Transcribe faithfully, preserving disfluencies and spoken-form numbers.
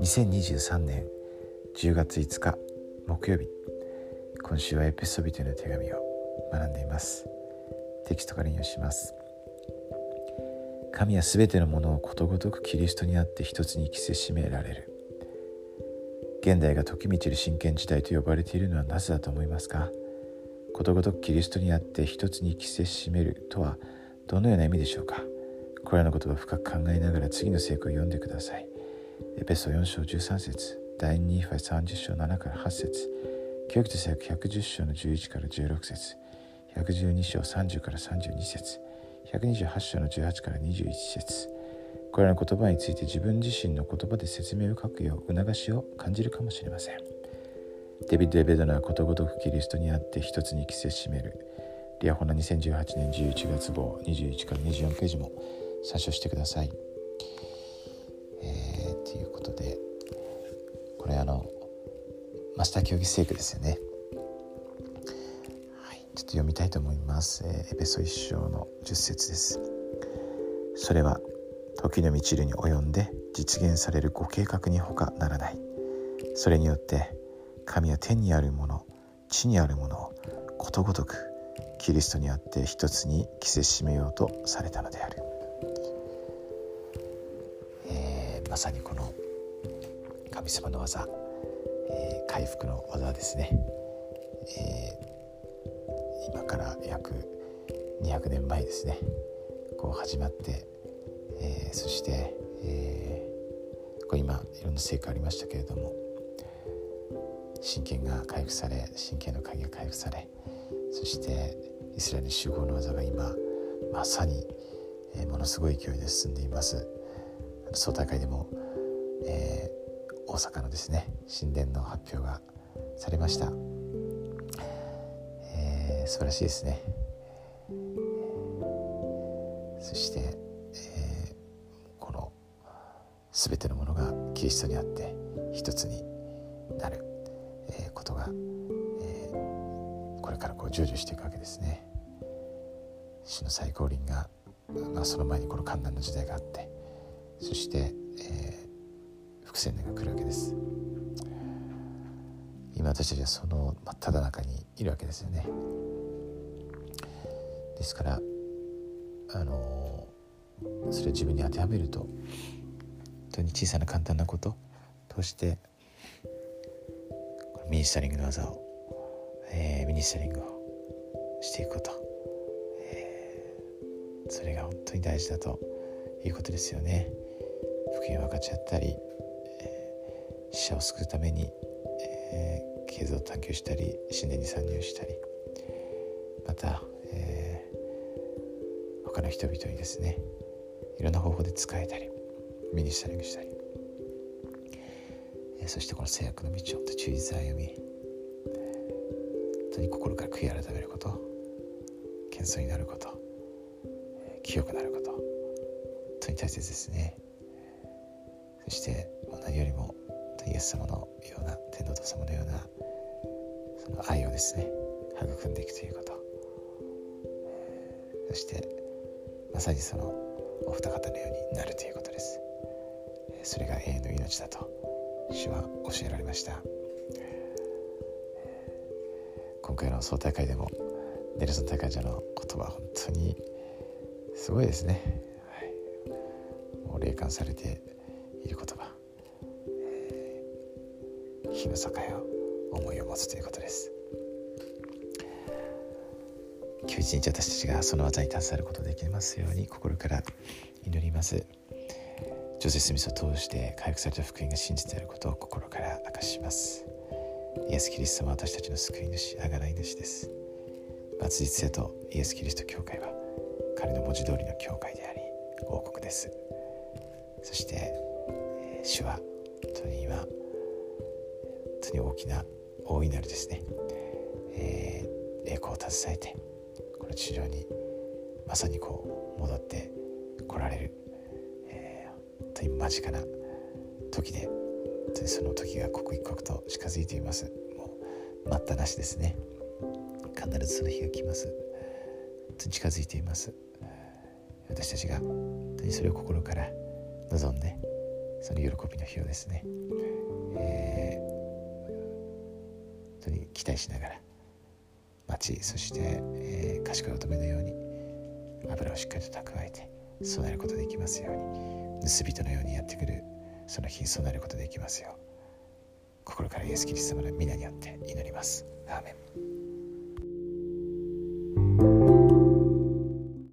にせんにじゅうさんねんじゅうがついつか木曜日、今週はエペソ人への手紙を学んでいます。テキストから引用します。神はすべてのものをことごとくキリストにあって一つに着せしめられる。現代が時満ちる神権時代と呼ばれているのはなぜだと思いますか？ことごとくキリストにあって一つに着せしめるとはどのような意味でしょうか？これらの言葉を深く考えながら次の聖句を読んでください。エペソよん章じゅうさん節、第ニーファさんじゅう章ななからはち節、旧約聖書ひゃくじゅう章のじゅういちからじゅうろく節、ひゃくじゅうに章さんじゅうからさんじゅうに節、ひゃくにじゅうはち章のじゅうはちからにじゅういち節。これらの言葉について自分自身の言葉で説明を書くよう促しを感じるかもしれません。デビッド・エベドナはことごとくキリストにあって一つに着せしめる。リアホナにせんじゅうはちねんじゅういちがつ号にじゅういちからにじゅうよんページも参照してください。えー、ということで、これあのマスター教義聖句ですよね。はい、ちょっと読みたいと思います。えー、エペソいっ章のじゅっ節です。それは時の満ちるに及んで実現されるご計画にほかならない。それによって神は天にあるもの、地にあるものをことごとくキリストにあって一つに着せしめようとされたのである。えー、まさにこの神様の技、えー、回復の技ですね。えー、今から約にひゃくねんまえですね、こう始まって、えー、そして、えー、こう今いろんな成果ありましたけれども、神権が回復され、神権の鍵が回復され、そしてイスラエルの集合の技が今まさに、えー、ものすごい勢いで進んでいます。総大会でも、えー、大阪のですね神殿の発表がされました。えー、素晴らしいですね。そして、えー、このすべてのものがキリストにあって一つになる、えー、ことがこれからこう従事していくわけですね。主の最高臨が、まあ、その前にこの患難の時代があって、そして、えー、伏線年が来るわけです。今私たちはその真っただ中にいるわけですよね。ですからあのー、それを自分に当てはめると、本当に小さな簡単なこととしてこのミニスタリングの技をえー、ミニスタリングをしていくこと、えー、それが本当に大事だということですよね。福音を分かち合ったり、えー、死者を救うために、えー、経済を探求したり、神殿に参入したり、また、えー、他の人々にですねいろんな方法で使えたり、ミニスタリングしたり、えー、そしてこの制約の道を忠実に歩み、心から悔い改めること、謙遜になること、清くなること、本当に大切ですね。そして何よりもイエス様のような、天皇様のようなその愛をですね育んでいくということ、そしてまさにそのお二方のようになるということです。それが永遠の命だと主は教えられました。今回の総大会でもネルソン大会者の言葉、本当にすごいですね。はい、もう霊感されている言葉、えー、日の境を思いを持つということです。今日一日私たちがその技に携わることができますように心から祈ります。ジョセフ・スミスを通して回復された福音が真実であることを心から明かします。イエス・キリストは私たちの救い主、あがない主です。末日へとイエス・キリスト教会は彼の文字通りの教会であり、王国です。そして主は本当に今、本当に大きな大いなるですね、えー、栄光を携えてこの地上にまさにこう戻って来られる、えー、本当に間近な時で、その時が刻一刻と近づいています。もう待ったなしですね。必ずその日が来ます。近づいています。私たちが本当にそれを心から望んで、その喜びの日をですね、えー、本当に期待しながら待ち、そして、えー、賢い乙女のように油をしっかりと蓄えて備えることができますように、盗人のようにやってくるその日に備えることができますよう、心からイエスキリスト様の皆によって祈ります。アーメン。